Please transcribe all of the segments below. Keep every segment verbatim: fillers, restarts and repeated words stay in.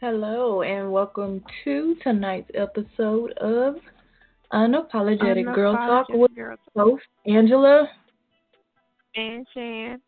Hello and welcome to tonight's episode of Unapologetic, Unapologetic Girl Talk with Girl Talk. Host Angela and Shan.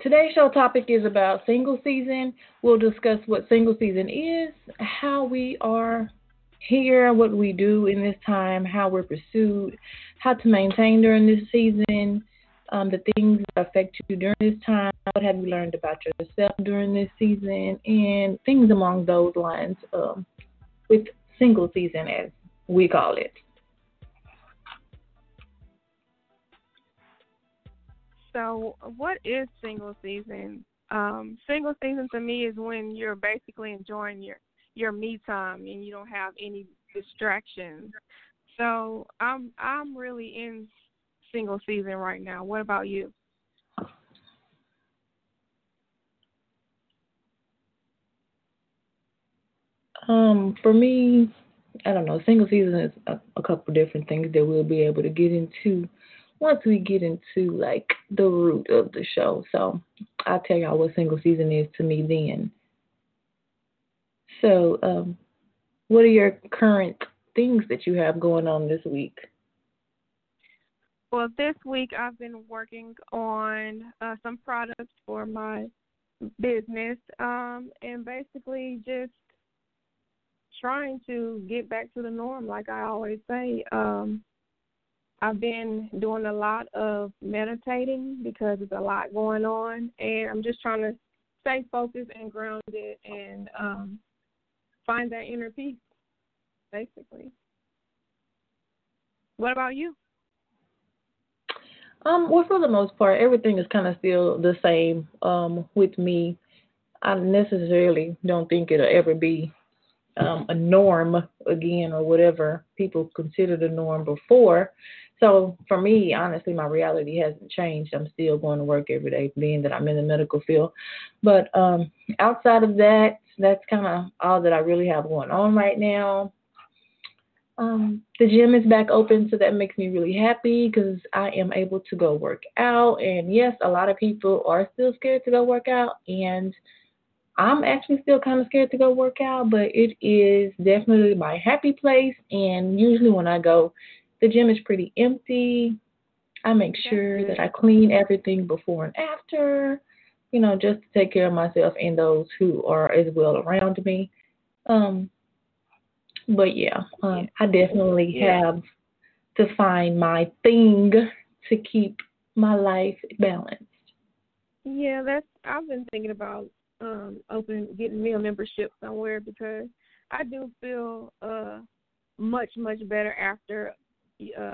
Today's show topic is about single season. We'll discuss what single season is, how we are here, what we do in this time, how we're pursued, how to maintain during this season, Um, the things that affect you during this time, what have you learned about yourself during this season, and things along those lines um, with single season, as we call it. So what is single season? Um, single season to me is when you're basically enjoying your, your me time and you don't have any distractions. So I'm I'm really in single season right now. What about you? Um, for me, I don't know. Single season is a, a couple different things that we'll be able to get into once we get into like the root of the show. So I'll tell y'all what single season is to me then. So, um, what are your current things that you have going on this week? Well, this week I've been working on uh, some products for my business um, and basically just trying to get back to the norm. Like I always say, um, I've been doing a lot of meditating because there's a lot going on, and I'm just trying to stay focused and grounded and um, find that inner peace, basically. What about you? Um, well, for the most part, everything is kind of still the same um, with me. I necessarily don't think it'll ever be um, a norm again or whatever people considered a norm before. So for me, honestly, my reality hasn't changed. I'm still going to work every day, being that I'm in the medical field. But um, outside of that, that's kind of all that I really have going on right now. Um, the gym is back open, so that makes me really happy because I am able to go work out. And yes, a lot of people are still scared to go work out, and I'm actually still kind of scared to go work out, but it is definitely my happy place. And usually when I go, the gym is pretty empty. I make sure that I clean everything before and after, you know, just to take care of myself and those who are as well around me. Um, But, yeah, um, I definitely have to find my thing to keep my life balanced. Yeah, that's. I've been thinking about um, opening, getting me a membership somewhere because I do feel uh, much, much better after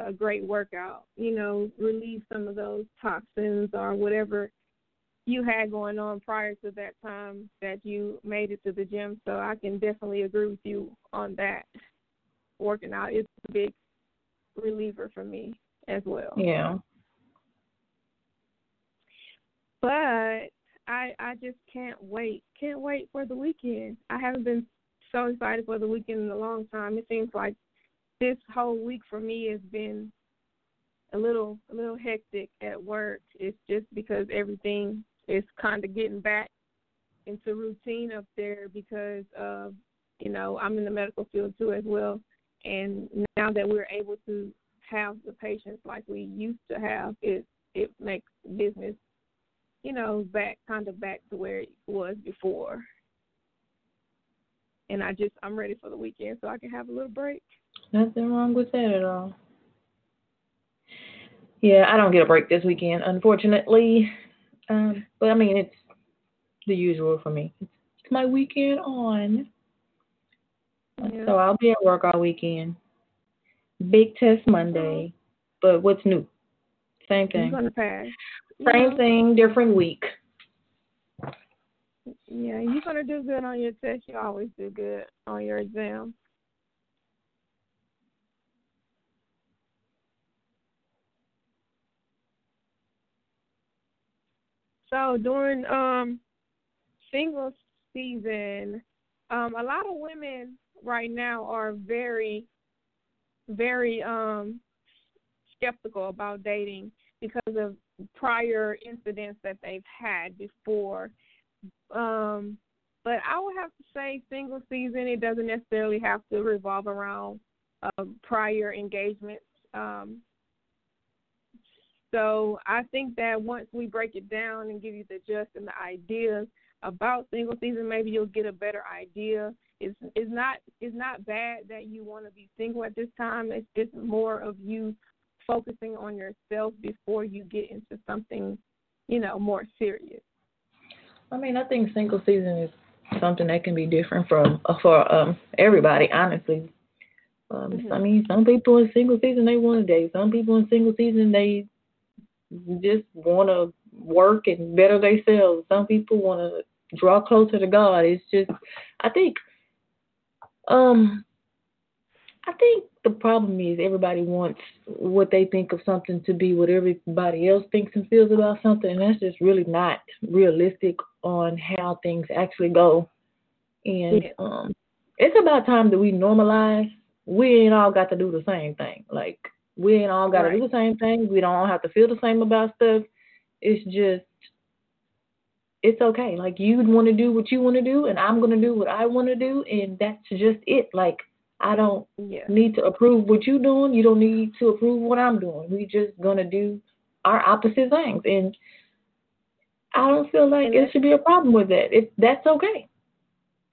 a great workout. You know, relieve some of those toxins or whatever you had going on prior to that time that you made it to the gym. So I can definitely agree with you on that. Working out is a big reliever for me as well. Yeah. But I I just can't wait. Can't wait for the weekend. I haven't been so excited for the weekend in a long time. It seems like this whole week for me has been a little a little hectic at work. It's just because everything is kind of getting back into routine up there because of you know, I'm in the medical field too as well. And now that we're able to have the patients like we used to have, it it makes business, you know, back kind of back to where it was before. And I just, I'm ready for the weekend so I can have a little break. Nothing wrong with that at all. Yeah, I don't get a break this weekend, unfortunately. Um, but, I mean, it's the usual for me. It's my weekend on. Yeah. So I'll be at work all weekend. Big test Monday. But what's new? Same thing. Gonna pass. Same yeah. thing, different week. Yeah, you're going to do good on your test. You always do good on your exam. So during um, singles season, um, a lot of women right now are very, very um, skeptical about dating because of prior incidents that they've had before. Um, but I would have to say single season, it doesn't necessarily have to revolve around uh, prior engagements. Um, so I think that once we break it down and give you the gist and the ideas about single season, maybe you'll get a better idea. It's, it's not it's not bad that you want to be single at this time. It's just more of you focusing on yourself before you get into something, you know, more serious. I mean, I think single season is something that can be different from for um, everybody, honestly. Um, mm-hmm. I mean, some people in single season, they want to date. Some people in single season, they just want to work and better themselves. Some people want to draw closer to God. It's just, I think, um, I think the problem is everybody wants what they think of something to be what everybody else thinks and feels about something, and that's just really not realistic on how things actually go. And um, it's about time that we normalize. We ain't all got to do the same thing. Like, we ain't all got to do the same thing. We don't all have to feel the same about stuff. It's just, it's okay. Like, you'd want to do what you want to do, and I'm going to do what I want to do, and that's just it. Like, I don't yeah. need to approve what you're doing. You don't need to approve what I'm doing. We're just going to do our opposite things. And I don't feel like there should be a problem with that. It, that's okay.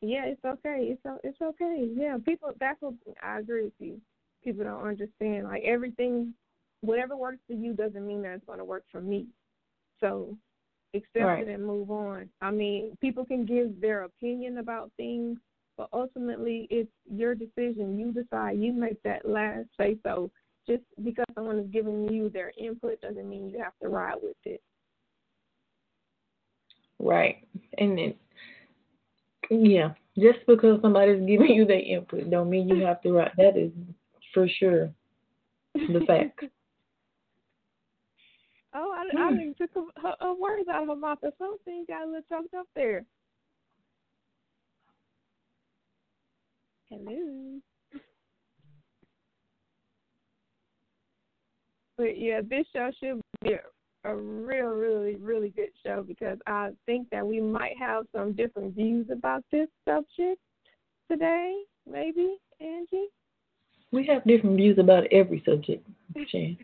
Yeah, it's okay. It's it's okay. Yeah, people, that's what I agree with you. People don't understand. Like, everything, whatever works for you doesn't mean that it's going to work for me. So accept right. it and move on. I mean, people can give their opinion about things, but ultimately, it's your decision. You decide. You make that last say so. Just because someone is giving you their input doesn't mean you have to ride with it. Right. And then, yeah, just because somebody's giving you their input don't mean you have to ride. That is for sure the fact. oh, I, hmm. I didn't took her, her words out of her mouth or something. Got a little choked up there. Hello. But, yeah, this show should be a, a real, really, really good show because I think that we might have some different views about this subject today, maybe, Angie? We have different views about every subject, Shan.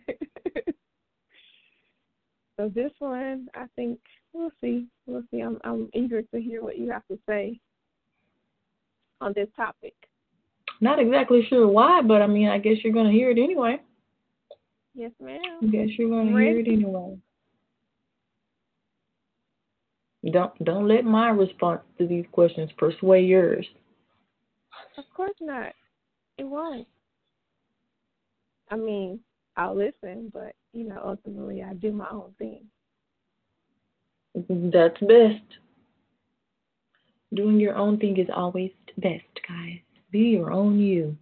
So this one, I think, we'll see. We'll see. I'm, I'm eager to hear what you have to say on this topic. Not exactly sure why, but I mean, I guess you're going to hear it anyway. Yes, ma'am. I guess you're going to hear it anyway. Don't don't let my response to these questions persuade yours. Of course not. It won't. I mean, I'll listen, but, you know, ultimately I do my own thing. That's best. Doing your own thing is always the best, guys. Be your own you.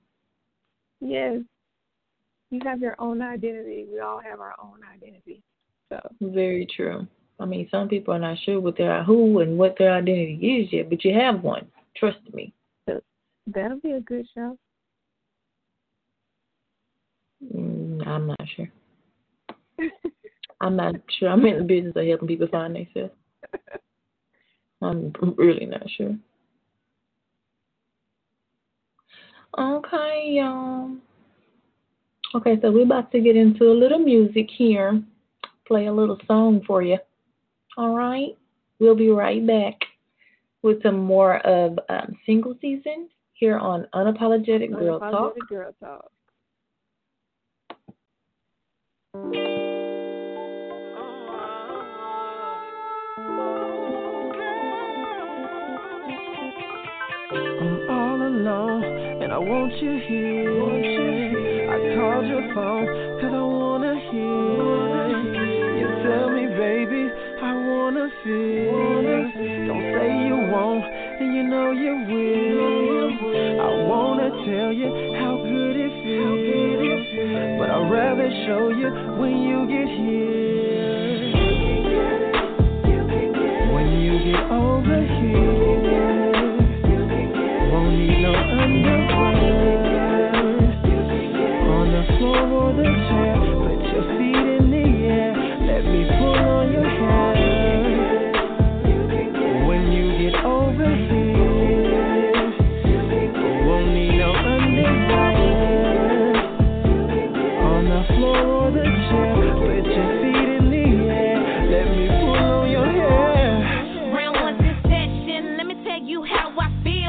Yes. You have your own identity. We all have our own identity. So very true. I mean, some people are not sure what their who and what their identity is yet, but you have one. Trust me. That'll be a good show. Mm, I'm not sure. I'm not sure. I'm in the business of helping people find themselves. I'm really not sure. Okay, y'all. Okay, so we're about to get into a little music here. Play a little song for you. All right? We'll be right back with some more of um, single season here on Unapologetic Girl Talk. Unapologetic Girl Talk. I'm all alone, and I want you here. Want you here. I called your phone, cause I wanna hear. You tell me, baby, I wanna feel. Don't say you won't, and you know you will. I wanna tell you how good it feels, but I'd rather show you when you get here. When you get over here, won't need no underwear. On the floor or the chair, put your feet in the air. Let me pull on your hair. When you get over here, won't need no underwear. On the floor or the chair, put your feet in the air. Let me pull on your hair. Round one session, let me tell you how I feel.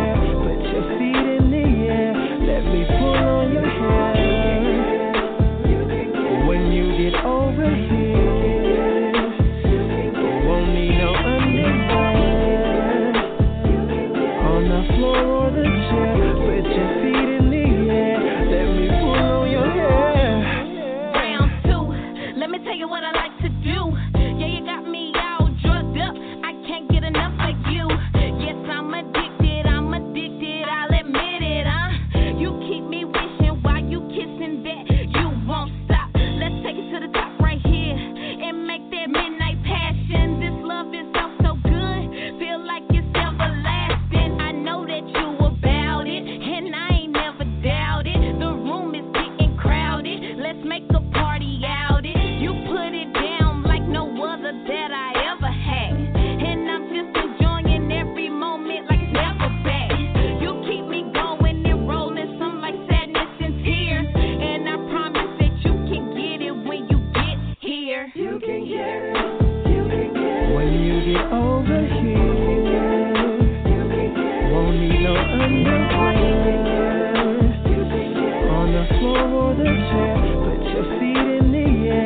Put your feet in the air.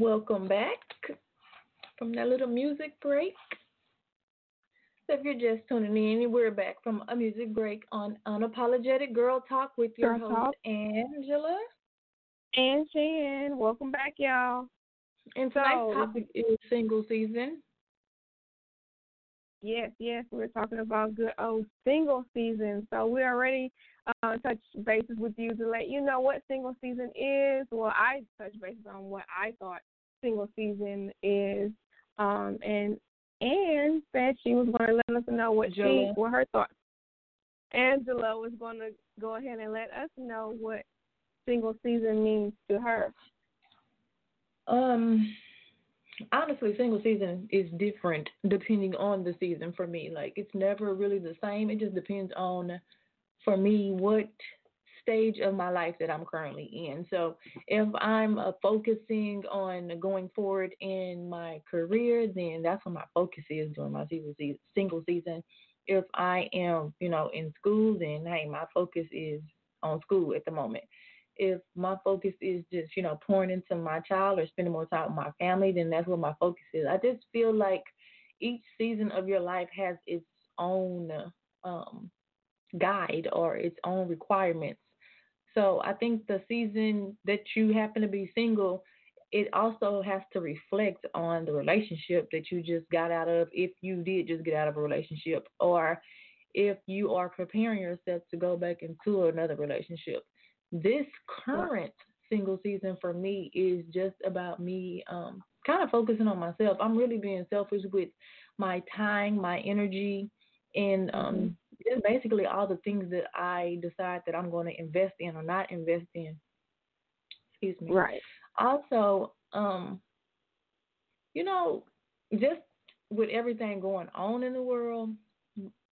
Welcome back from that little music break. So if you're just tuning in, we're back from a music break on Unapologetic Girl Talk with your Girl host, Talk. Angela. And Shan. Welcome back, y'all. And tonight's so, topic is single season. Yes, yes, we're talking about good old single season. So we already uh, touched bases with you to let you know what single season is. Well, I touched bases on what I thought single season is, um, and Anne said she was going to let us know what Angela. she, what her thoughts. Angela was going to go ahead and let us know what single season means to her. Um, honestly, single season is different depending on the season for me. Like, it's never really the same. It just depends on, for me, what stage of my life that I'm currently in. So if I'm uh, focusing on going forward in my career, then that's what my focus is during my single season. If I am, you know, in school, then, hey, my focus is on school at the moment. If my focus is just, you know, pouring into my child or spending more time with my family, then that's what my focus is. I just feel like each season of your life has its own um, guide or its own requirements. So I think the season that you happen to be single, it also has to reflect on the relationship that you just got out of, if you did just get out of a relationship, or if you are preparing yourself to go back into another relationship. This current single season for me is just about me um, kind of focusing on myself. I'm really being selfish with my time, my energy, and um, just basically all the things that I decide that I'm going to invest in or not invest in. Excuse me. Right. Also, um, you know, just with everything going on in the world,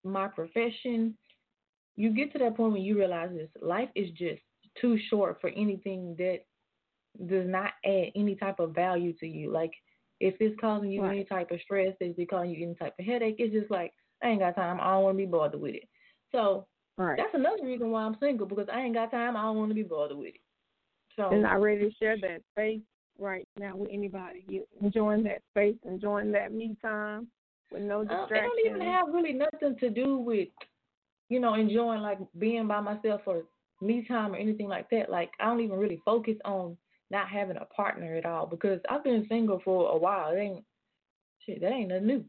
my profession, you get to that point when you realize this life is just too short for anything that does not add any type of value to you. Like, if it's causing you right. any type of stress, if it's causing you any type of headache, it's just like, I ain't got time. I don't want to be bothered with it. So right. that's another reason why I'm single, because I ain't got time. I don't want to be bothered with it. So, and I ready to share that space right now with anybody. You enjoying that space, enjoying that me time with no distractions. Um, it don't even have really nothing to do with, you know, enjoying like being by myself or me time or anything like that. Like, I don't even really focus on not having a partner at all, because I've been single for a while. It ain't shit, that ain't nothing new.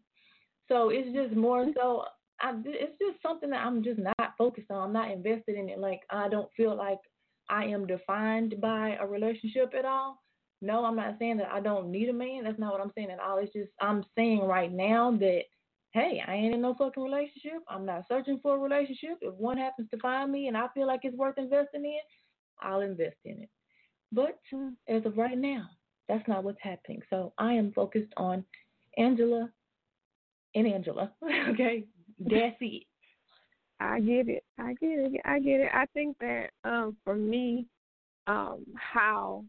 So it's just more so I, it's just something that I'm just not focused on. I'm not invested in it. Like, I don't feel like I am defined by a relationship at all. No, I'm not saying that I don't need a man. That's not what I'm saying at all. It's just I'm saying right now that, hey, I ain't in no fucking relationship. I'm not searching for a relationship. If one happens to find me and I feel like it's worth investing in, I'll invest in it. But as of right now, that's not what's happening. So I am focused on Angela and Angela. Okay? That's it. I get it. I get it. I get it. I think that um, for me, um, how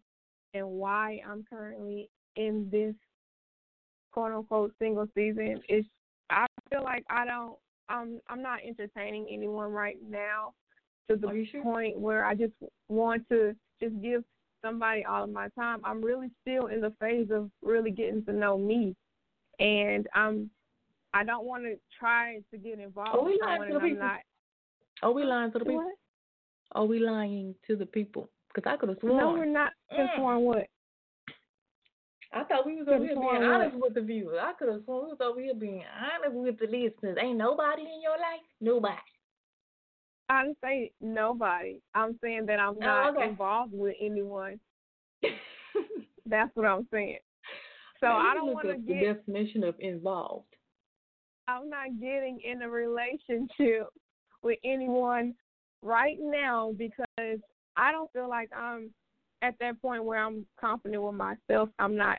and why I'm currently in this quote-unquote single season is I feel like I don't, um, I'm not entertaining anyone right now to the sure? point where I just want to just give somebody all of my time. I'm really still in the phase of really getting to know me, and I'm, I don't want to try to get involved. Are we lying to the people? Not, Are we lying to the people? What? Are we lying to the people? Because I could have sworn. No, we're not. Mm. Sworn what? I thought we was over here being honest with the viewers. I could have sworn we was over here being honest with the listeners. Ain't nobody in your life? Nobody. I didn't say nobody. I'm saying that I'm not oh, okay. involved with anyone. That's what I'm saying. So now, I don't want to get... the definition of involved. I'm not getting in a relationship with anyone right now because I don't feel like I'm at that point where I'm confident with myself. I'm not,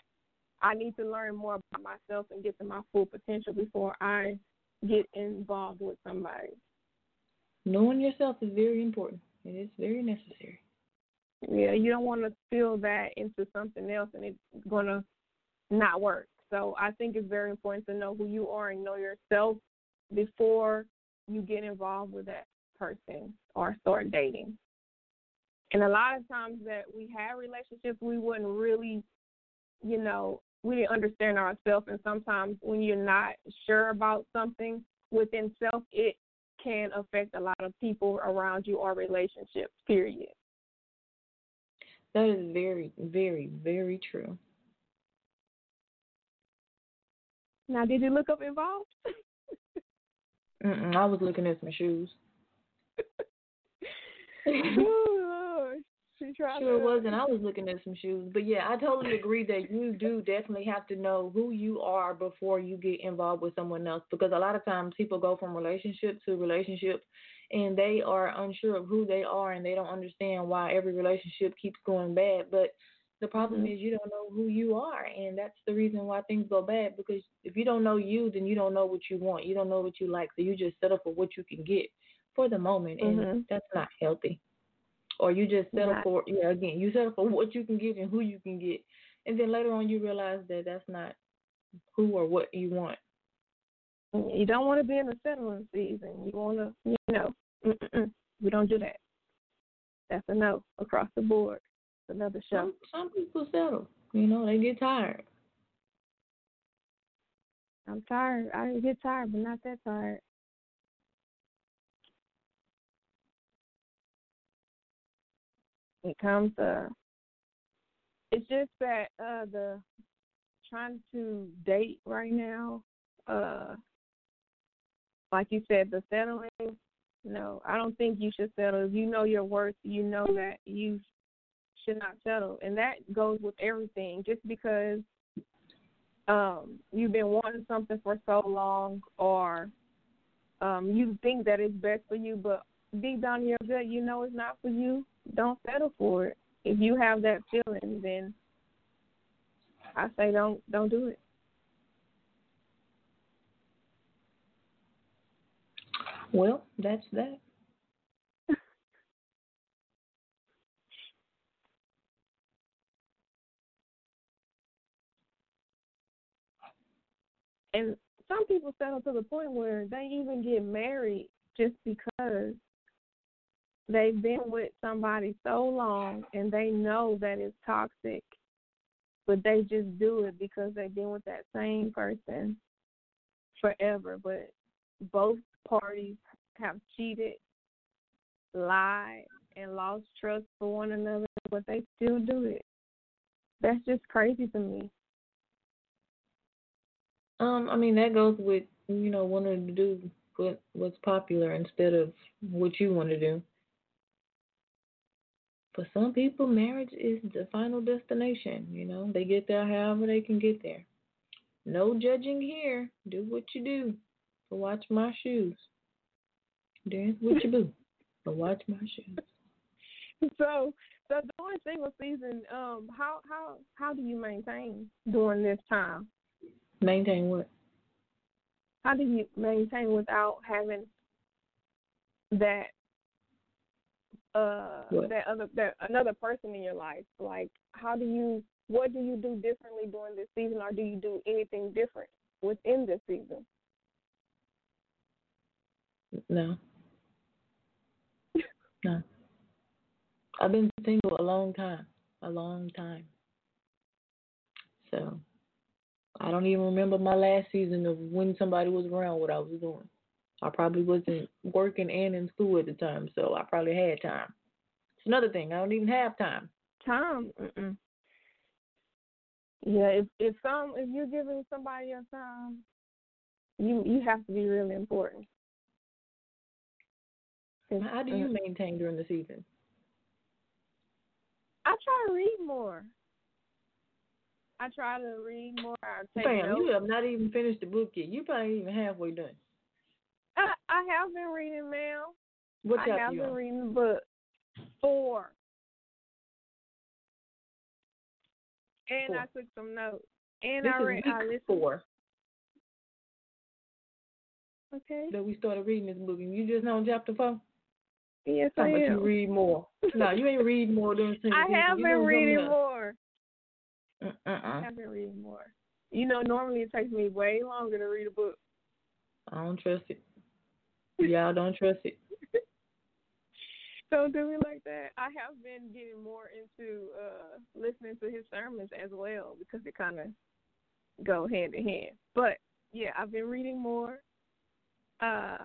I need to learn more about myself and get to my full potential before I get involved with somebody. Knowing yourself is very important. It is very necessary. Yeah, you don't want to fill that into something else and it's going to not work. So I think it's very important to know who you are and know yourself before you get involved with that person or start dating. And a lot of times that we have relationships, we wouldn't really you know, we didn't understand ourselves. And sometimes when you're not sure about something within self, it can affect a lot of people around you or relationships, period. That is very, very, very true. Now, did you look up involved? Mm-mm, I was looking at some shoes. Ooh, she tried sure to... wasn't. I was looking at some shoes. But, yeah, I totally agree that you do definitely have to know who you are before you get involved with someone else, because a lot of times people go from relationship to relationship and they are unsure of who they are and they don't understand why every relationship keeps going bad. But the problem is you don't know who you are, and that's the reason why things go bad, because if you don't know you, then you don't know what you want. You don't know what you like, so you just settle for what you can get for the moment, and mm-hmm. that's not healthy. Or you just settle not. for, yeah, again, you settle for what you can get and who you can get, and then later on you realize that that's not who or what you want. You don't want to be in the settling season. You want to, you know, mm-mm, we don't do that. That's a no across the board. Another show. Some, some people settle. You know, they get tired. I'm tired. I get tired, but not that tired. It comes, uh, it's just that uh, the trying to date right now, uh, like you said, the settling, no, I don't think you should settle. If you know your worth, you know that you should not settle, and that goes with everything. Just because um, you've been wanting something for so long, or um, you think that it's best for you, but deep down in your gut, you know it's not for you. Don't settle for it. If you have that feeling, then I say don't don't do it. Well, that's that. And some people settle to the point where they even get married just because they've been with somebody so long and they know that it's toxic, but they just do it because they've been with that same person forever. But both parties have cheated, lied, and lost trust for one another, but they still do it. That's just crazy to me. Um, I mean, that goes with, you know, wanting to do what, what's popular instead of what you want to do. For some people, marriage is the final destination, you know. They get there however they can get there. No judging here. Do what you do. But watch my shoes. Dance with your boo. But watch my shoes. So, so during single season, um, how, how, how do you maintain during this time? Maintain what? How do you maintain without having that uh what? that other that another person in your life? Like, how do you? What do you do differently during this season, or do you do anything different within this season? No, no. I've been single a long time, a long time. So. I don't even remember my last season of when somebody was around what I was doing. I probably wasn't working and in school at the time, so I probably had time. It's another thing. I don't even have time. Time? Mm-mm. Yeah, if if some if you're giving somebody your time, you you have to be really important. How do you mm-hmm. maintain during the season? I try to read more. I try to read more. I take Bam, notes. You have not even finished the book yet. You probably even halfway done. I, I have been reading, ma'am. What chapter? I have you been on? Reading the book four, and four. I took some notes. And this I read. Is week I listened. Four. Okay. That we started reading this book, and you just on chapter four. Yes, I am. How much you read more? No, you ain't read more than. I have been reading more. Uh-uh. I have been reading more. You know, normally it takes me way longer to read a book. I don't trust it. Y'all don't trust it. Don't do me like that. I have been getting more into uh, listening to his sermons as well because they kind of go hand in hand. But, yeah, I've been reading more. Uh,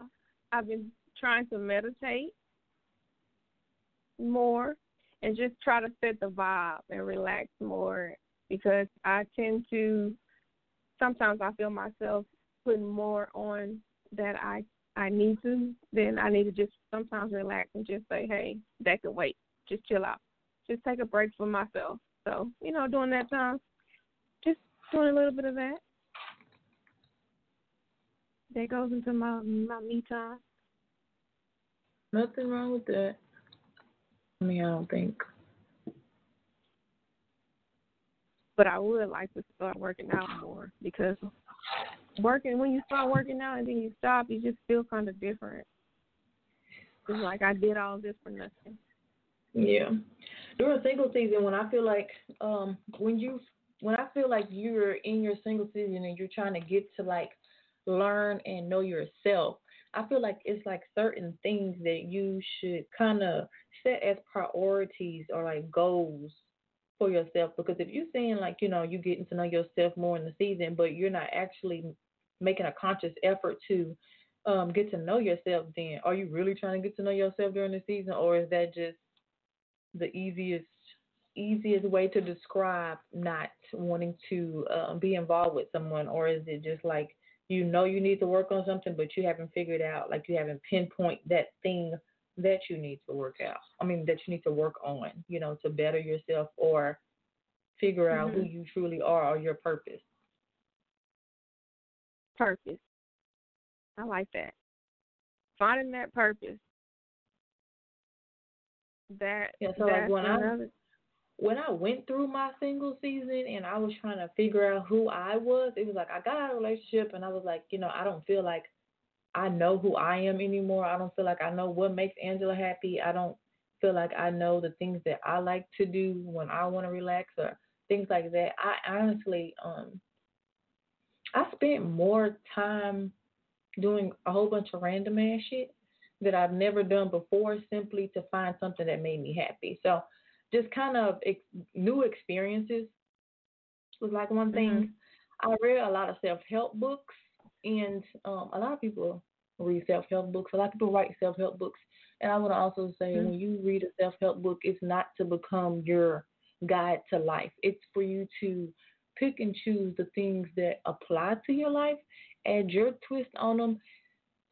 I've been trying to meditate more and just try to set the vibe and relax more because I tend to, sometimes I feel myself putting more on that I I need to, then I need to just sometimes relax and just say, hey, that could wait. Just chill out. Just take a break for myself. So, you know, during that time, just doing a little bit of that. That goes into my, my me time. Nothing wrong with that. I mean, I don't think. But I would like to start working out more because working, when you start working out and then you stop, you just feel kind of different. It's like I did all this for nothing. Yeah. During single season, when I feel like um, when you when I feel like you're in your single season and you're trying to get to like learn and know yourself, I feel like it's like certain things that you should kind of set as priorities or like goals for yourself. Because if you're saying like, you know, you're getting to know yourself more in the season, but you're not actually making a conscious effort to um, get to know yourself, then are you really trying to get to know yourself during the season? Or is that just the easiest, easiest way to describe not wanting to uh, be involved with someone? Or is it just like, you know, you need to work on something, but you haven't figured out, like you haven't pinpoint that thing that you need to work out. I mean, that you need to work on, you know, to better yourself or figure out mm-hmm. who you truly are or your purpose. Purpose. I like that. Finding that purpose. That. Yeah, so like when another. I when I went through my single season and I was trying to figure out who I was, it was like I got out of a relationship and I was like, you know, I don't feel like I know who I am anymore. I don't feel like I know what makes Angela happy. I don't feel like I know the things that I like to do when I want to relax or things like that. I honestly, um, I spent more time doing a whole bunch of random ass shit that I've never done before simply to find something that made me happy. So just kind of ex- new experiences was like one thing. Mm-hmm. I read a lot of self-help books. And um, a lot of people read self-help books. A lot of people write self-help books. And I want to also say mm-hmm. when you read a self-help book, it's not to become your guide to life. It's for you to pick and choose the things that apply to your life, add your twist on them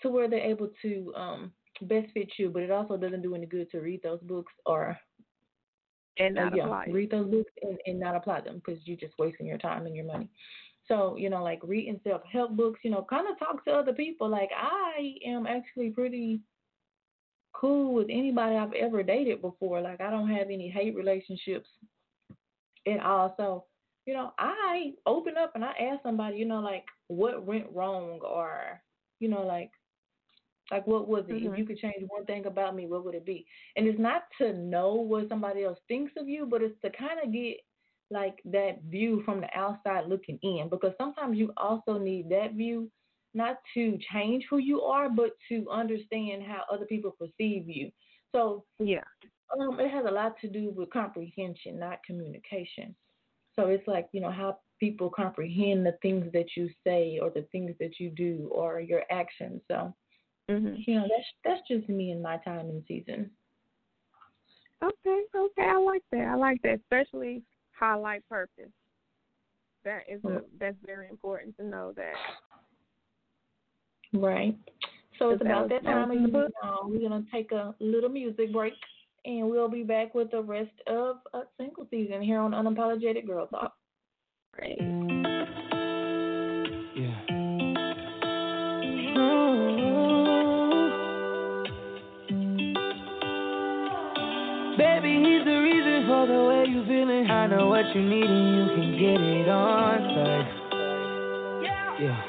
to where they're able to um, best fit you. But it also doesn't do any good to read those books or and not uh, yeah, apply read those books and, and not apply them because you're just wasting your time and your money. So, you know, like reading self-help books, you know, kind of talk to other people. Like I am actually pretty cool with anybody I've ever dated before. Like I don't have any hate relationships at all. So, you know, I open up and I ask somebody, you know, like what went wrong or, you know, like, like what was it? Mm-hmm. If you could change one thing about me, what would it be? And it's not to know what somebody else thinks of you, but it's to kind of get like that view from the outside looking in, because sometimes you also need that view not to change who you are, but to understand how other people perceive you. So yeah, um, it has a lot to do with comprehension, not communication. So it's like, you know, how people comprehend the things that you say or the things that you do or your actions. So, mm-hmm. you know, that's, that's just me and my time in season. Okay. Okay. I like that. I like that. Especially highlight purpose. That is a, that's very important to know that. Right. So it's about that time of the book. We're gonna take a little music break, and we'll be back with the rest of uh, single season here on Unapologetic Girl Talk. Great. Yeah. Mm-hmm. Baby, he's the reason. For the way you feeling, I know what you need and you can get it on site. Yeah. Yeah.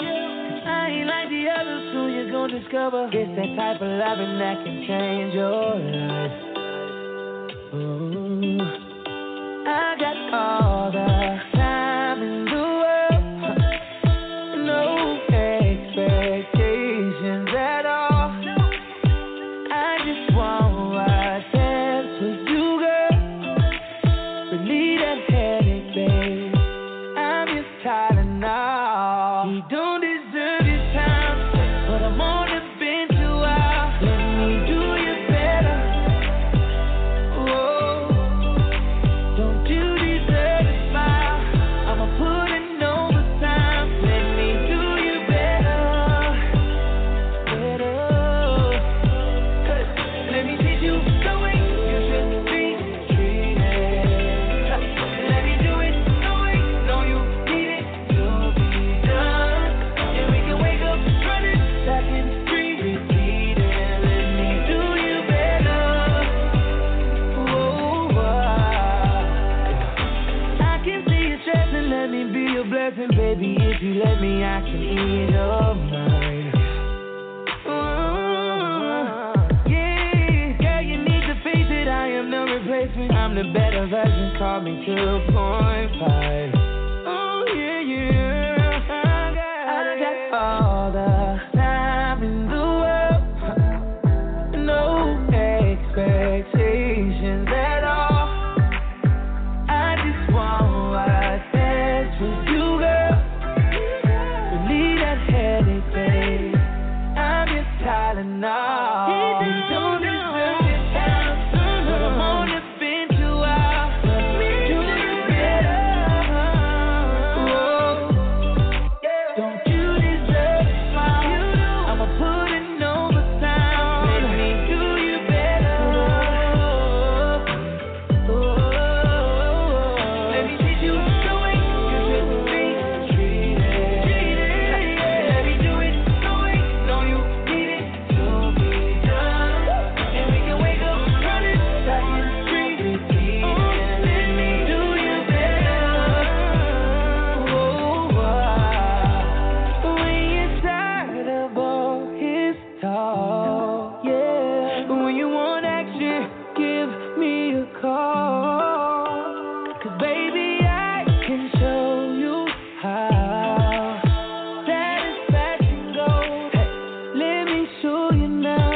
Cause I ain't like the others, soon you're gonna discover it's that type of loving that can change your life. Ooh. I got all the time in the world, no expectations at all. I We don't deserve your time, but I'm on the bench a while. Let me do you better. Whoa, don't you deserve a smile? I'ma put in overtime. Let me do you better, better. Cause let me teach you the way you should be treated. Let me do it the way you know you need it to be done. And we can wake up running back in street repeating. Let me do you better. Whoa, I can see you stressing. Let me be your blessing, baby. If you let me, I can eat all night. Ooh, yeah, girl, you need to face it. I am no replacement. I'm the better version. Call me two point five. Oh yeah, yeah. I got, I got all the time in the world. No expectations at all. I just want what's best for you, girl. Believe that headache, babe. I'm just Tylenol. We don't deserve your time, but I'm on the bench a while. Let me do you better. Whoa, don't you deserve a smile? I'ma put in overtime. Let me do you better. Let me teach you the way you should be treated. Let me do it the way you know you need it to be done. And we can wake up running back in the street repeating. Let me do you better. Whoa, when you're tired of all his talk, yeah. When you want action, give me a call. Cause baby, I can show you how. Satisfaction goes. Hey, let me show you now.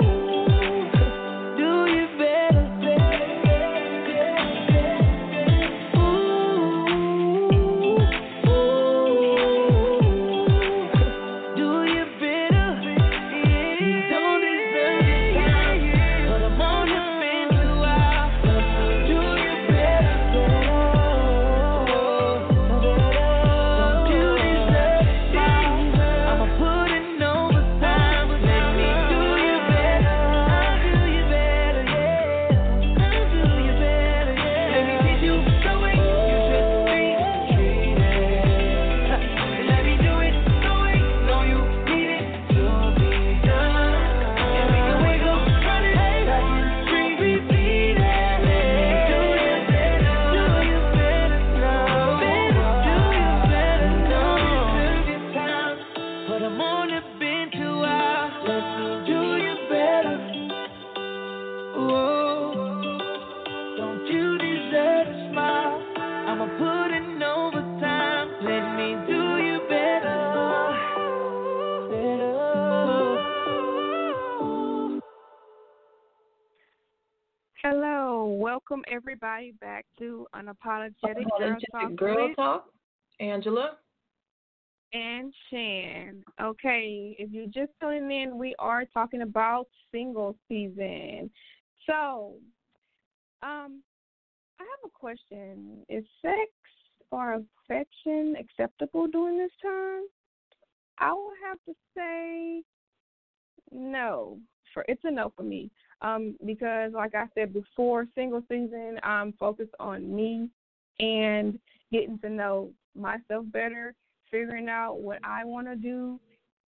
Ooh, ooh, ooh. Do you better, baby. Ooh, ooh. Do you better? You don't deserve your time, but I'm on the bench a while. Do you better, don't you deserve your time? I'ma put in overtime. Let me do you better. I'll do you better, yeah. I'll do you better, yeah. Let me teach you the way you should be treated. Let me do it the way you know you need it to be done. And we can wake up running back in the street repeating. Let me do you better. Do you better now. Do you better now. Don't deserve your time, but I'm on the bench a while. Let me do you better. Whoa, don't you deserve a smile? I'ma put in overtime. Let me do you better. Better. Hello, welcome everybody back to Unapologetic Apologetic Girl with Talk. Angela. and Shan. Okay, if you're just tuning in, we are talking about single season. So, um, I have a question. Is sex or affection acceptable during this time? I will have to say no. For it's a no for me. Um, because like I said before, single season, I'm focused on me and getting to know myself better, figuring out what I want to do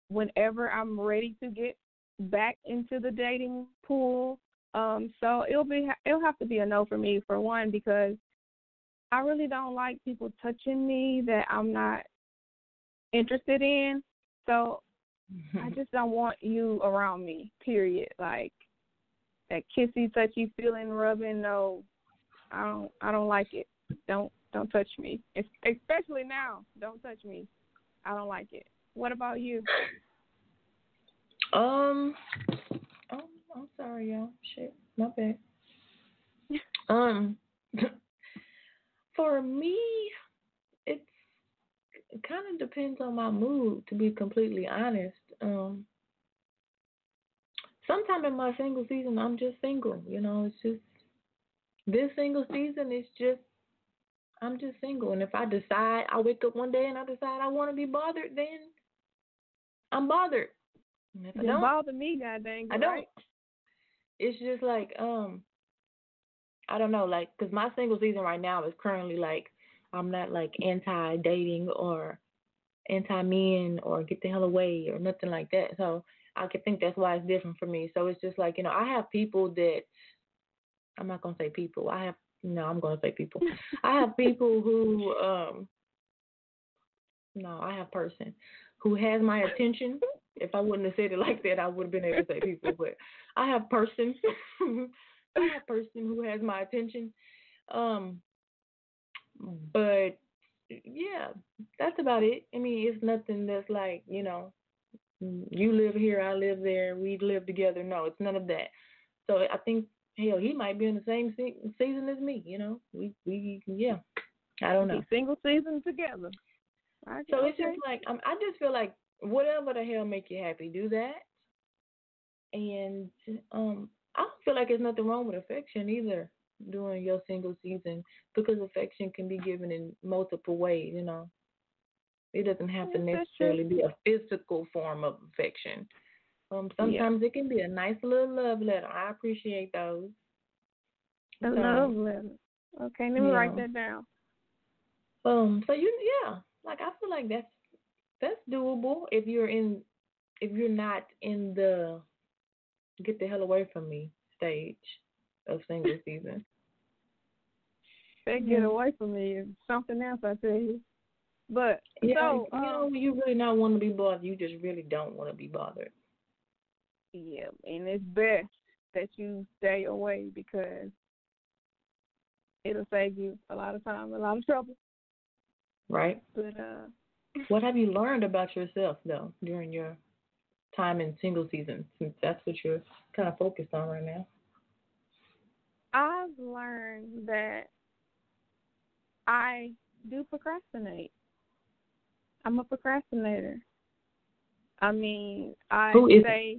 whenever I'm ready to get back into the dating pool. Um, so it'll be it'll have to be a no for me, for one, because I really don't like people touching me that I'm not interested in. So I just don't want you around me, period. Like that kissy, touchy feeling, rubbing, no, I don't I don't like it. Don't Don't touch me, it's, especially now. Don't touch me. I don't like it. What about you? Um, oh, I'm sorry, y'all. Shit, my bad. Um, for me, it's it kind of depends on my mood, to be completely honest. Um, sometime in my single season, I'm just single. You know, it's just this single season. It's just I'm just single, and if I decide, I wake up one day and I decide I want to be bothered, then I'm bothered. And if it don't bother me, God dang, I don't. It's just like um. I don't know, like, because my single season right now is currently, like, I'm not, like, anti-dating or anti-men or get the hell away or nothing like that. So I could think that's why it's different for me. So it's just like, you know, I have people that, I'm not going to say people. I have, no, I'm going to say people. I have people who, um, no, I have person who has my attention. If I wouldn't have said it like that, I would have been able to say people. But I have person I'm a person who has my attention, um, but yeah, that's about it. I mean, it's nothing that's like, you know, you live here, I live there, we live together. No, it's none of that. So I think, hell, he might be in the same se- season as me. You know, we we yeah, I don't know. Single season together. Right, so okay. It's just like um, I just feel like whatever the hell make you happy, do that, and um. I don't feel like there's nothing wrong with affection either during your single season, because affection can be given in multiple ways, you know. It doesn't have to necessarily be a physical form of affection. Um, sometimes yeah. It can be a nice little love letter. I appreciate those. A so, love letter. Okay, let me write know. that down. Um. So, you, yeah, like I feel like that's, that's doable if you're in, if you're not in the get the hell away from me stage of single season. They get away from me is something else, I tell you. But yeah, so you um, know, you really not want to be bothered. You just really don't want to be bothered. Yeah, and it's best that you stay away because it'll save you a lot of time, a lot of trouble. Right. But uh, what have you learned about yourself though during your time in single season, since that's what you're kind of focused on right now? I've learned that I do procrastinate. I'm a procrastinator. I mean, I say,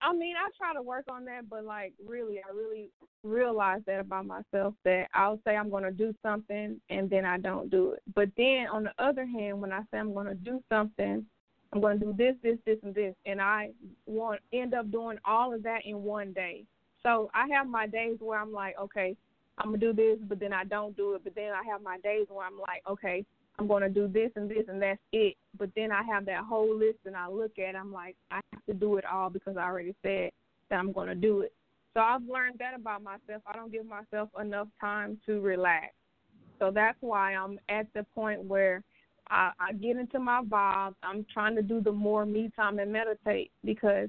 I mean, I try to work on that, but like really, I really realize that about myself, that I'll say I'm going to do something and then I don't do it. But then on the other hand, when I say I'm going to do something, I'm going to do this, this, this, and this, and I want end up doing all of that in one day. So I have my days where I'm like, okay, I'm going to do this, but then I don't do it. But then I have my days where I'm like, okay, I'm going to do this and this, and that's it. But then I have that whole list, and I look at it, I'm like, I have to do it all because I already said that I'm going to do it. So I've learned that about myself. I don't give myself enough time to relax. So that's why I'm at the point where I, I get into my vibes. I'm trying to do the more me time and meditate, because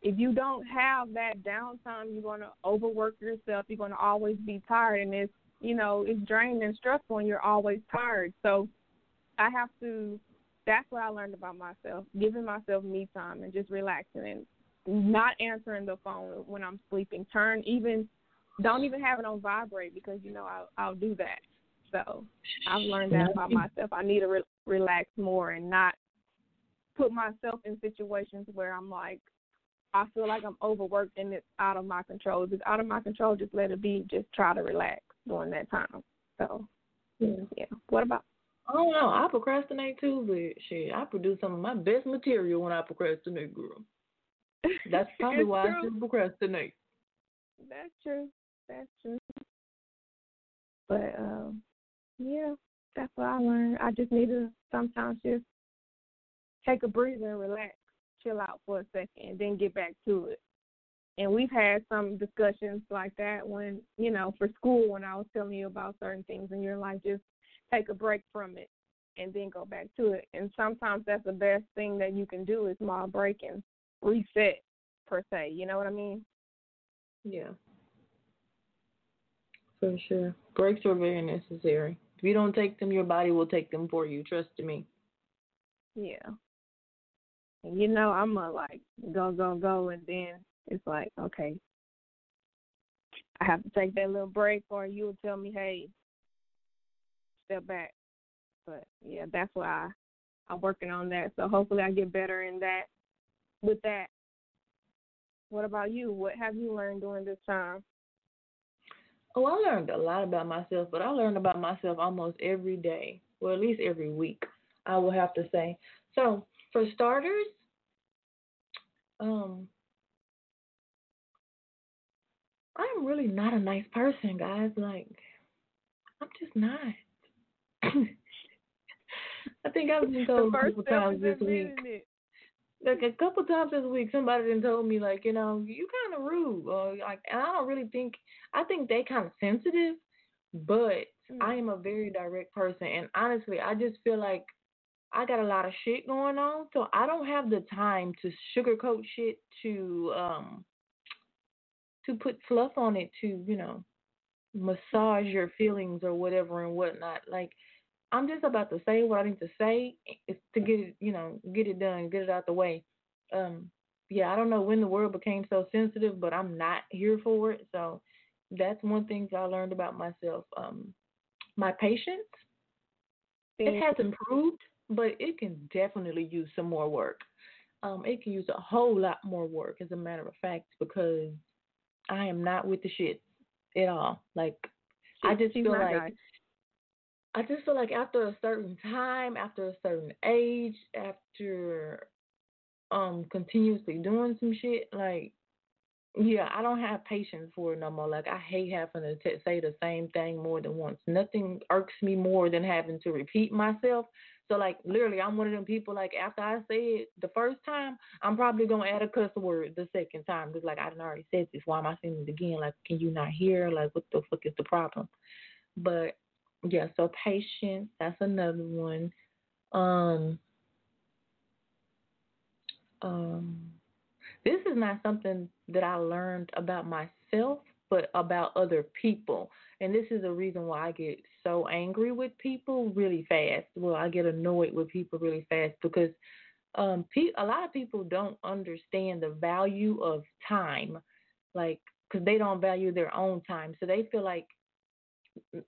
if you don't have that downtime, you're going to overwork yourself. You're going to always be tired, and it's, you know, it's draining and stressful, and you're always tired. So I have to, that's what I learned about myself, giving myself me time and just relaxing and not answering the phone when I'm sleeping. Turn even, don't even have it on vibrate, because, you know, I, I'll do that. So I've learned that about myself. I need to re- relax more and not put myself in situations where I'm like, I feel like I'm overworked and it's out of my control. If it's out of my control, just let it be. Just try to relax during that time. So, yeah. yeah. What about? I don't know. I procrastinate too, but shit, I produce some of my best material when I procrastinate, girl. That's probably why true. I should procrastinate. That's true. That's true. But, um, yeah, that's what I learned. I just need to sometimes just take a breather and relax, chill out for a second, and then get back to it. And we've had some discussions like that when, you know, for school, when I was telling you about certain things, and you're like, just take a break from it and then go back to it. And sometimes that's the best thing that you can do is small break and reset, per se. You know what I mean? Yeah. For sure. Breaks are very necessary. If you don't take them, your body will take them for you. Trust me. Yeah. You know, I'm going to, like, go, go, go, and then it's like, okay, I have to take that little break, or you will tell me, hey, step back. But, yeah, that's why I, I'm working on that. So hopefully I get better in that. With that, what about you? What have you learned during this time? Oh, I learned a lot about myself, but I learned about myself almost every day, well, at least every week, I will have to say. So, for starters, um, I'm really not a nice person, guys. Like, I'm just not. I think I've been told a couple times this week. It. Like, a couple times this week, somebody done told me, like, you know, you kind of rude. Or, like, and I don't really think, I think they kind of sensitive, but mm-hmm. I am a very direct person. And honestly, I just feel like I got a lot of shit going on, so I don't have the time to sugarcoat shit, to, um, to put fluff on it, to, you know, massage your feelings or whatever and whatnot. Like, I'm just about to say what I need to say to get it, you know, get it done, get it out the way. Um, yeah, I don't know when the world became so sensitive, but I'm not here for it. So that's one thing I learned about myself. Um, my patience, it has improved, but it can definitely use some more work. Um, it can use a whole lot more work, as a matter of fact, because I am not with the shit at all. Like, I just feel like... I just feel like after a certain time, after a certain age, after um continuously doing some shit, like, yeah, I don't have patience for it no more. Like, I hate having to t- say the same thing more than once. Nothing irks me more than having to repeat myself. So, like, literally, I'm one of them people, like, after I say it the first time, I'm probably going to add a cuss word the second time. Because, like, I done already said this. Why am I saying it again? Like, can you not hear? Like, what the fuck is the problem? But... yeah, so patience, that's another one. Um, um, this is not something that I learned about myself, but about other people. And this is the reason why I get so angry with people really fast. Well, I get annoyed with people really fast because um, pe- a lot of people don't understand the value of time, like, because they don't value their own time. So they feel like,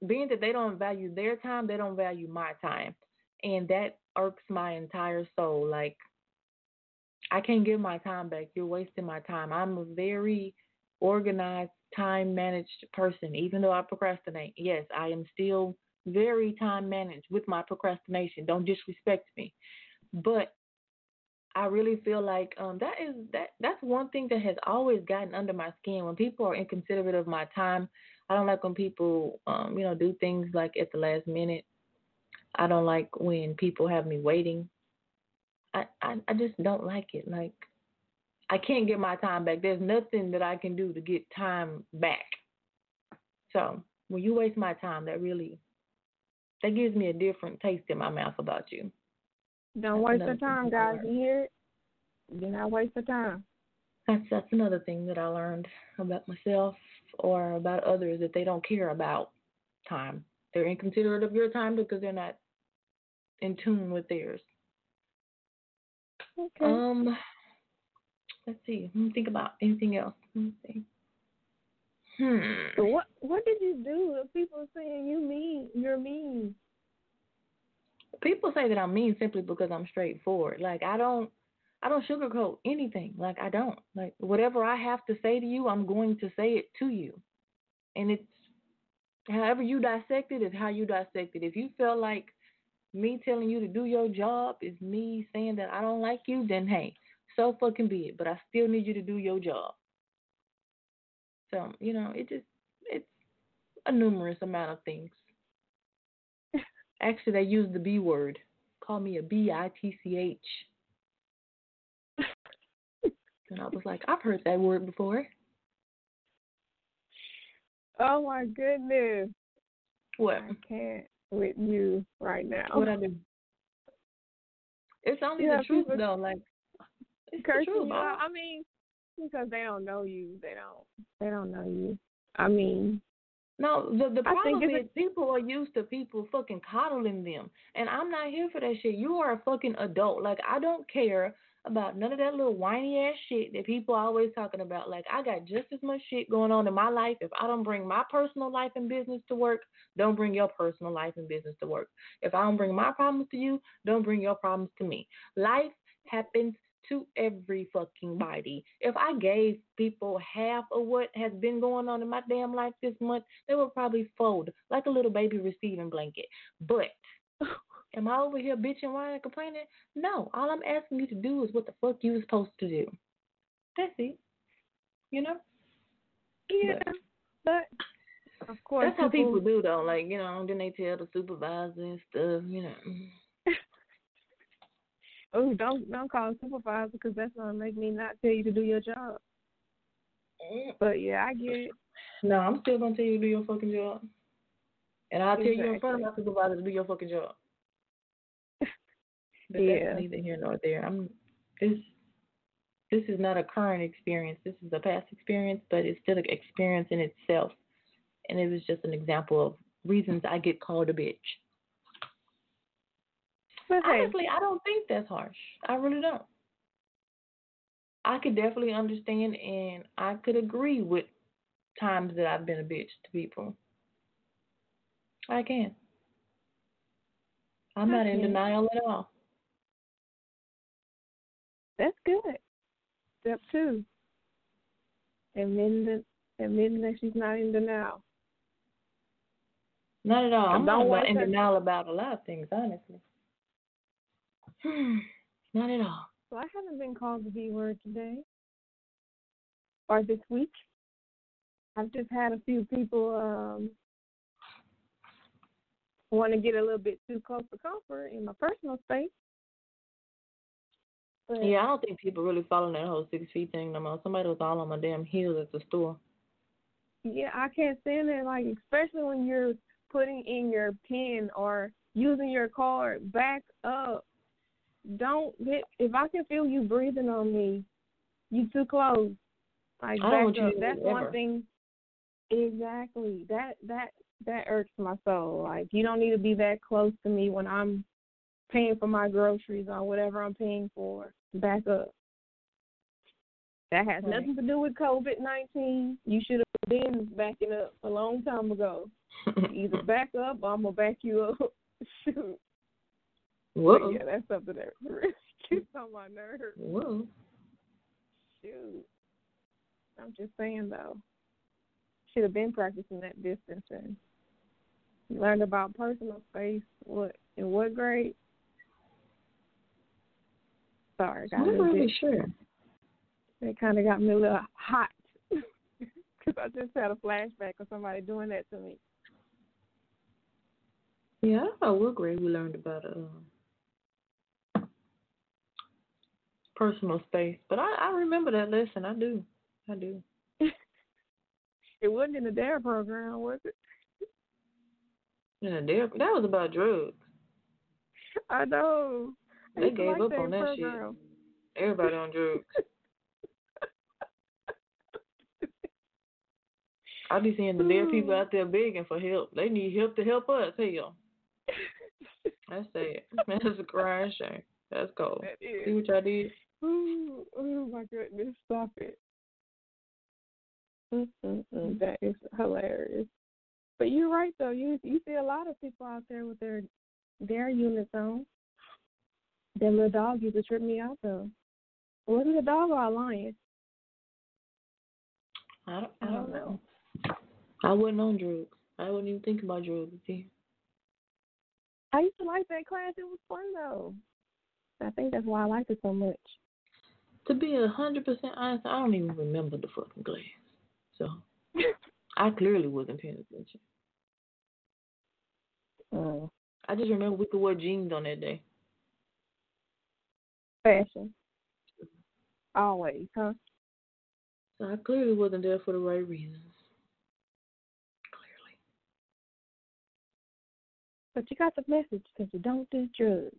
being that they don't value their time, they don't value my time. And that irks my entire soul. Like, I can't give my time back. You're wasting my time. I'm a very organized, time-managed person, even though I procrastinate. Yes, I am still very time-managed with my procrastination. Don't disrespect me. But I really feel like um, that is that that's one thing that has always gotten under my skin. When people are inconsiderate of my time, I don't like when people, um, you know, do things like at the last minute. I don't like when people have me waiting. I, I, I just don't like it. Like, I can't get my time back. There's nothing that I can do to get time back. So when you waste my time, that really, that gives me a different taste in my mouth about you. Don't waste your time, guys. You hear it? Do not waste your time. That's that's another thing that I learned about myself or about others, that they don't care about time. They're inconsiderate of your time because they're not in tune with theirs. Okay. Um. Let's see. Let me think about anything else. Let me see. Hmm. So what What did you do if people are saying you mean you're mean? People say that I'm mean simply because I'm straightforward. Like, I don't. I don't sugarcoat anything. Like, I don't. Like, whatever I have to say to you, I'm going to say it to you. And it's however you dissect it is how you dissect it. If you feel like me telling you to do your job is me saying that I don't like you, then hey, so fucking be it. But I still need you to do your job. So, you know, it just, it's a numerous amount of things. Actually, they use the B word. Call me a B I T C H. And I was like, I've heard that word before. Oh, my goodness. What? I can't with you right now. What I do? It's only yeah, the truth, though. Like, it's cursing the truth. You out. I mean, because they don't know you. They don't They don't know you. I mean. No, the, the problem is a- people are used to people fucking coddling them. And I'm not here for that shit. You are a fucking adult. Like, I don't care about none of that little whiny ass shit that people are always talking about. Like, I got just as much shit going on in my life. If I don't bring my personal life and business to work, don't bring your personal life and business to work. If I don't bring my problems to you, don't bring your problems to me. Life happens to every fucking body. If I gave people half of what has been going on in my damn life this month, they would probably fold like a little baby receiving blanket. But am I over here bitching, whining, complaining? No. All I'm asking you to do is what the fuck you was supposed to do. That's it. You know? Yeah. But, but of course, that's how people, people do though. Like, you know, then they tell the supervisor and stuff. You know. Oh, don't don't call a supervisor because that's gonna make me not tell you to do your job. But yeah, I get it. No, I'm still gonna tell you to do your fucking job, and I'll exactly. tell you in front of my supervisor to do your fucking job. But yeah. That's neither here nor there. I'm this. This is not a current experience. This is a past experience, but it's still an experience in itself, and it was just an example of reasons I get called a bitch. But hey. Honestly, I don't think that's harsh. I really don't. I could definitely understand and I could agree with times that I've been a bitch to people. I can. I'm I not can. in denial at all. That's good. Step two. Admitting that, admitting that she's not in denial. Not at all. I'm not about in denial about a lot of things, honestly. Not at all. So I haven't been called the B word today or this week. I've just had a few people um, want to get a little bit too close to comfort in my personal space. But yeah, I don't think people really following that whole six feet thing no more. Somebody was all on my damn heels at the store. Yeah, I can't stand it. Like, especially when you're putting in your pin or using your card, back up. Don't get, if I can feel you breathing on me, you too close. Like, I don't want you to that's ever. One thing. Exactly. That that that irks my soul. Like, you don't need to be that close to me when I'm paying for my groceries or whatever I'm paying for. Back up. That has right. nothing to do with COVID nineteen. You should have been backing up a long time ago. Either back up or I'm going to back you up. Shoot. Whoa. Yeah, that's something that really gets on my nerves. Whoa. Shoot. I'm just saying, though. Should have been practicing that distancing. Learned about personal space. What in what grade? Sorry, got I'm not really sure. That kind of got me a little hot because I just had a flashback of somebody doing that to me. Yeah, I don't know what grade we learned about it. Uh... personal space, but I, I remember that lesson. I do, I do. It wasn't in the DARE program, was it? In the DARE, that was about drugs. I know. They I gave like up that on that program. Shit. Everybody on drugs. I be seeing the DARE people out there begging for help. They need help to help us. Hell, that's sad. That's a crying shame. That's cold. That is. See what y'all did. Ooh, oh my goodness, stop it. Mm-mm-mm. That is hilarious. But you're right, though. You you see a lot of people out there with their their units on. Their little dog used to trip me out, though. Was it a dog or a lion? I don't, I don't know. I wasn't on drugs. I wouldn't even think about drugs. See? I used to like that class. It was fun, though. I think that's why I liked it so much. To be a hundred percent honest, I don't even remember the fucking class. So I clearly wasn't paying attention. Uh, I just remember we could wear jeans on that day. Fashion. Always, huh? So I clearly wasn't there for the right reasons. Clearly. But you got the message because you don't do drugs.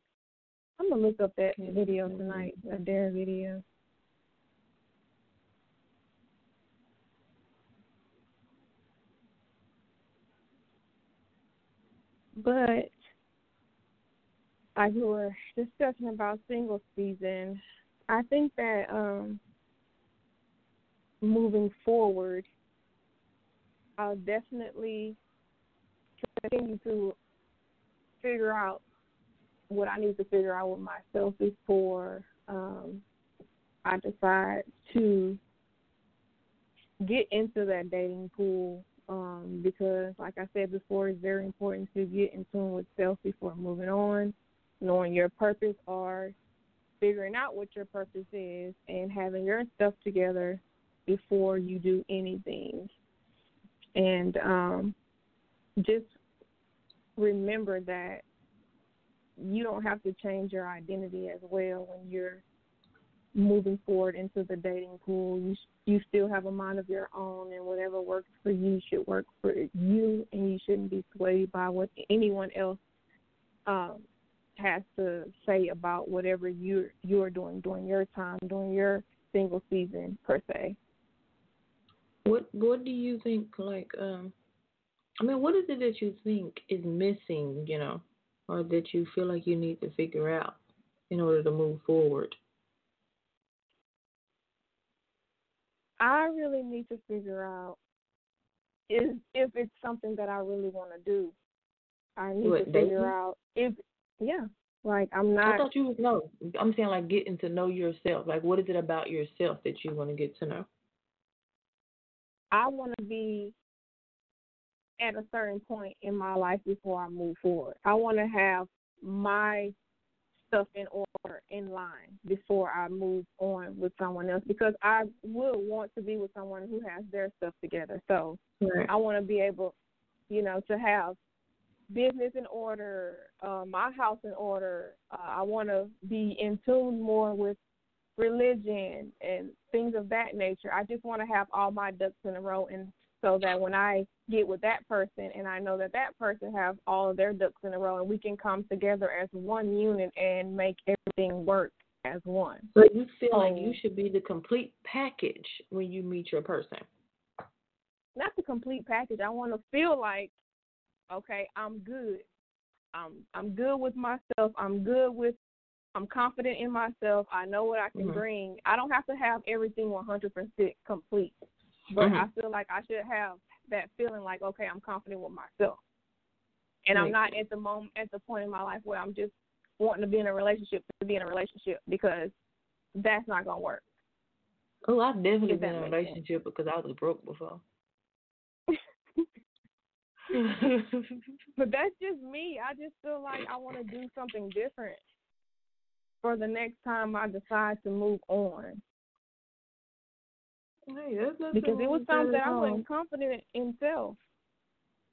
I'm going to look up that video tonight, a DARE video. But, like we were discussing about single season, I think that um, moving forward, I'll definitely continue to figure out what I need to figure out with myself before um, I decide to get into that dating pool, um, because, like I said before, it's very important to get in tune with self before moving on, knowing your purpose or figuring out what your purpose is and having your stuff together before you do anything. And um, just remember that you don't have to change your identity as well when you're moving forward into the dating pool. You you still have a mind of your own, and whatever works for you should work for you, and you shouldn't be swayed by what anyone else um, has to say about whatever you you're doing during your time, during your single season per se. What What do you think? Like, um, I mean, what is it that you think is missing? You know, or that you feel like you need to figure out in order to move forward? I really need to figure out is if it's something that I really want to do. I need what, to figure dating? out if, yeah, like I'm not. I thought you would know. I'm saying like getting to know yourself. Like what is it about yourself that you want to get to know? I want to be at a certain point in my life before I move forward. I want to have my stuff in order, in line, before I move on with someone else, because I will want to be with someone who has their stuff together. So right. I want to be able, you know, to have business in order, uh, my house in order. Uh, I want to be in tune more with religion and things of that nature. I just want to have all my ducks in a row, and so that when I get with that person and I know that that person have all of their ducks in a row and we can come together as one unit and make everything work as one. But you feel so, like you should be the complete package when you meet your person. Not the complete package. I want to feel like, okay, I'm good. I'm, I'm good with myself. I'm good with, I'm confident in myself. I know what I can mm-hmm. bring. I don't have to have everything one hundred percent complete. But mm-hmm. I feel like I should have that feeling like, okay, I'm confident with myself. And right. I'm not at the moment, at the point in my life where I'm just wanting to be in a relationship to be in a relationship, because that's not going to work. Oh, I've definitely been in a relationship sense. Because I was broke before. But that's just me. I just feel like I want to do something different for the next time I decide to move on. Hey, because it was something I wasn't confident in self,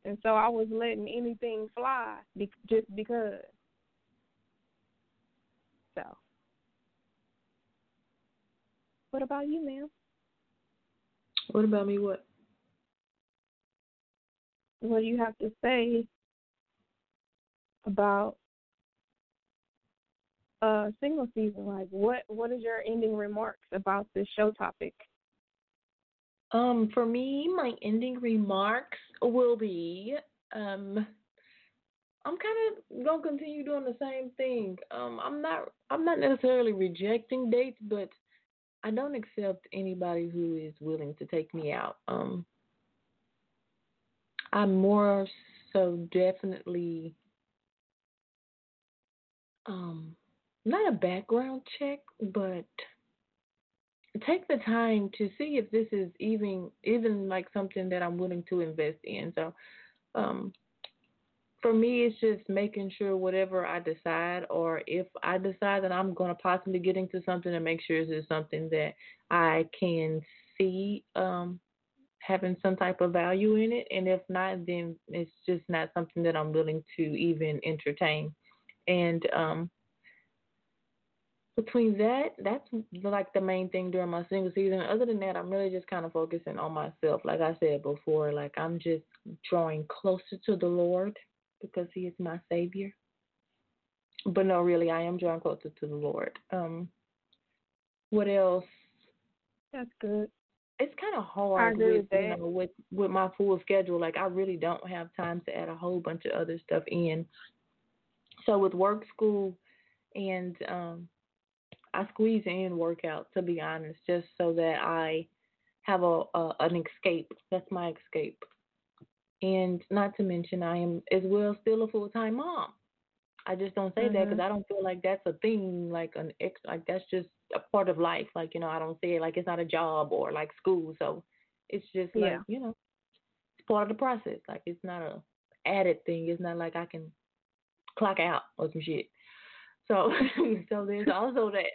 and so I was letting anything fly be- just because. So, what about you, ma'am? What about me? What? What do you have to say about uh, single season? Like, what? What is your ending remarks about this show topic? Um, for me, my ending remarks will be, um, I'm kind of gonna continue doing the same thing. Um, I'm not, I'm not necessarily rejecting dates, but I don't accept anybody who is willing to take me out. Um, I'm more so definitely, um, not a background check, but take the time to see if this is even even like something that I'm willing to invest in. So um, for me, it's just making sure whatever I decide, or if I decide that I'm going to possibly get into something, to make sure this is something that I can see um, having some type of value in it. And if not, then it's just not something that I'm willing to even entertain. And um between that, that's like the main thing during my single season. Other than that, I'm really just kind of focusing on myself. Like I said before, like I'm just drawing closer to the Lord because he is my savior. But no, really, I am drawing closer to the Lord. Um, what else? That's good. It's kind of hard with, you know, with, with my full schedule. Like I really don't have time to add a whole bunch of other stuff in. So with work, school, and um, I squeeze in workout, to be honest, just so that I have a, a an escape. That's my escape. And not to mention, I am as well still a full-time mom. I just don't say mm-hmm. that because I don't feel like that's a thing, like an ex, like that's just a part of life. Like, you know, I don't say it like it's not a job or like school. So it's just yeah. like, you know, it's part of the process. Like, it's not a added thing. It's not like I can clock out or some shit. So, so there's also that.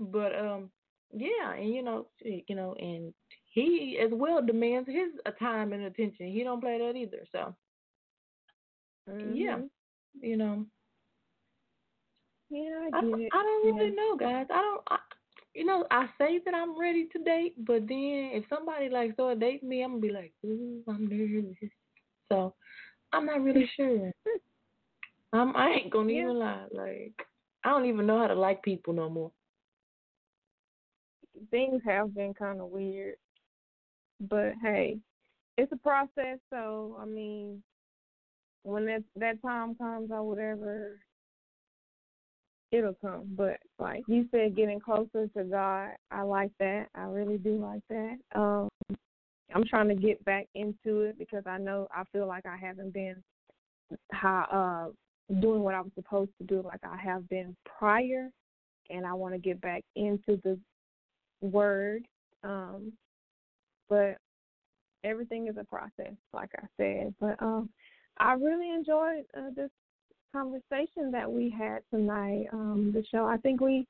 But um, yeah, and you know, you know, and he as well demands his time and attention. He don't play that either. So mm-hmm. yeah, you know. Yeah, I, I, I don't really yeah. know, guys. I don't, I, you know, I say that I'm ready to date, but then if somebody like start dating me, I'm gonna be like, ooh, I'm nervous. So I'm not really sure. I'm, I ain't gonna yeah. even lie. Like, I don't even know how to like people no more. Things have been kind of weird, but hey, it's a process. So I mean, when that that time comes or whatever, it'll come. But like you said, getting closer to God, I like that. I really do like that. Um, I'm trying to get back into it because I know I feel like I haven't been how uh, doing what I was supposed to do, like I have been prior, and I want to get back into the word. Um, but everything is a process, like I said. But um, I really enjoyed uh, this conversation that we had tonight, um, the show. I think we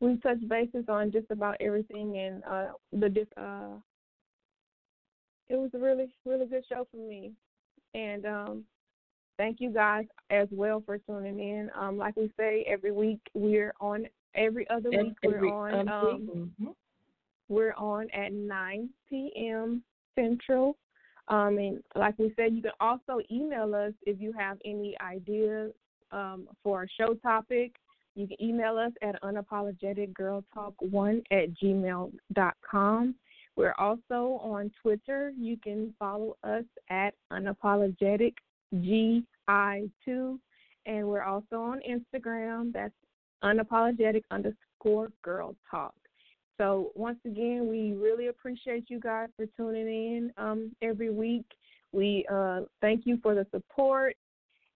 we touched bases on just about everything, and uh, the uh, it was a really, really good show for me. And um, thank you guys as well for tuning in. Um, like we say, every week we're on. Every other week every, we're on. Um, mm-hmm. We're on at nine p.m. Central. Um, and like we said, you can also email us if you have any ideas um, for a show topic. You can email us at unapologetic girl talk one at gmail dot com. We're also on Twitter. You can follow us at unapologetic G I two. And we're also on Instagram. That's unapologetic underscore girl talk. So once again, we really appreciate you guys for tuning in um, every week. We uh, thank you for the support.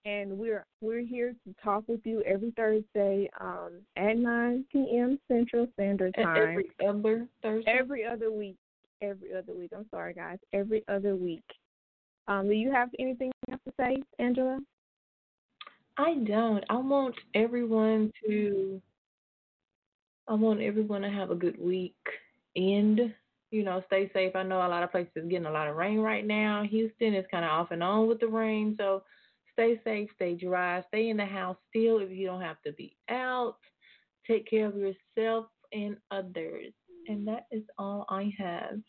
And we're we're here to talk with you every Thursday um, at nine p.m. Central Standard Time. Every other Thursday? Every other week. Every other week. I'm sorry, guys. Every other week. Um, do you have anything you have to say, Angela? I don't. I want everyone to, I want everyone to have a good week. And, you know, stay safe. I know a lot of places are getting a lot of rain right now. Houston is kind of off and on with the rain, so stay safe, stay dry, stay in the house still if you don't have to be out. Take care of yourself and others. And that is all I have.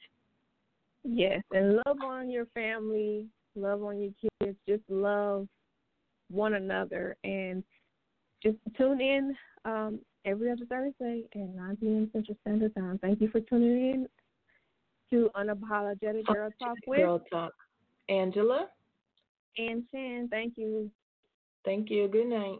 Yes, and love on your family, love on your kids, just love one another. And just tune in um, every other Thursday at nine p.m. Central Standard Time. Thank you for tuning in to Unapologetic Girl Talk with Girl Talk. Angela. And Shan, thank you. Thank you. Good night.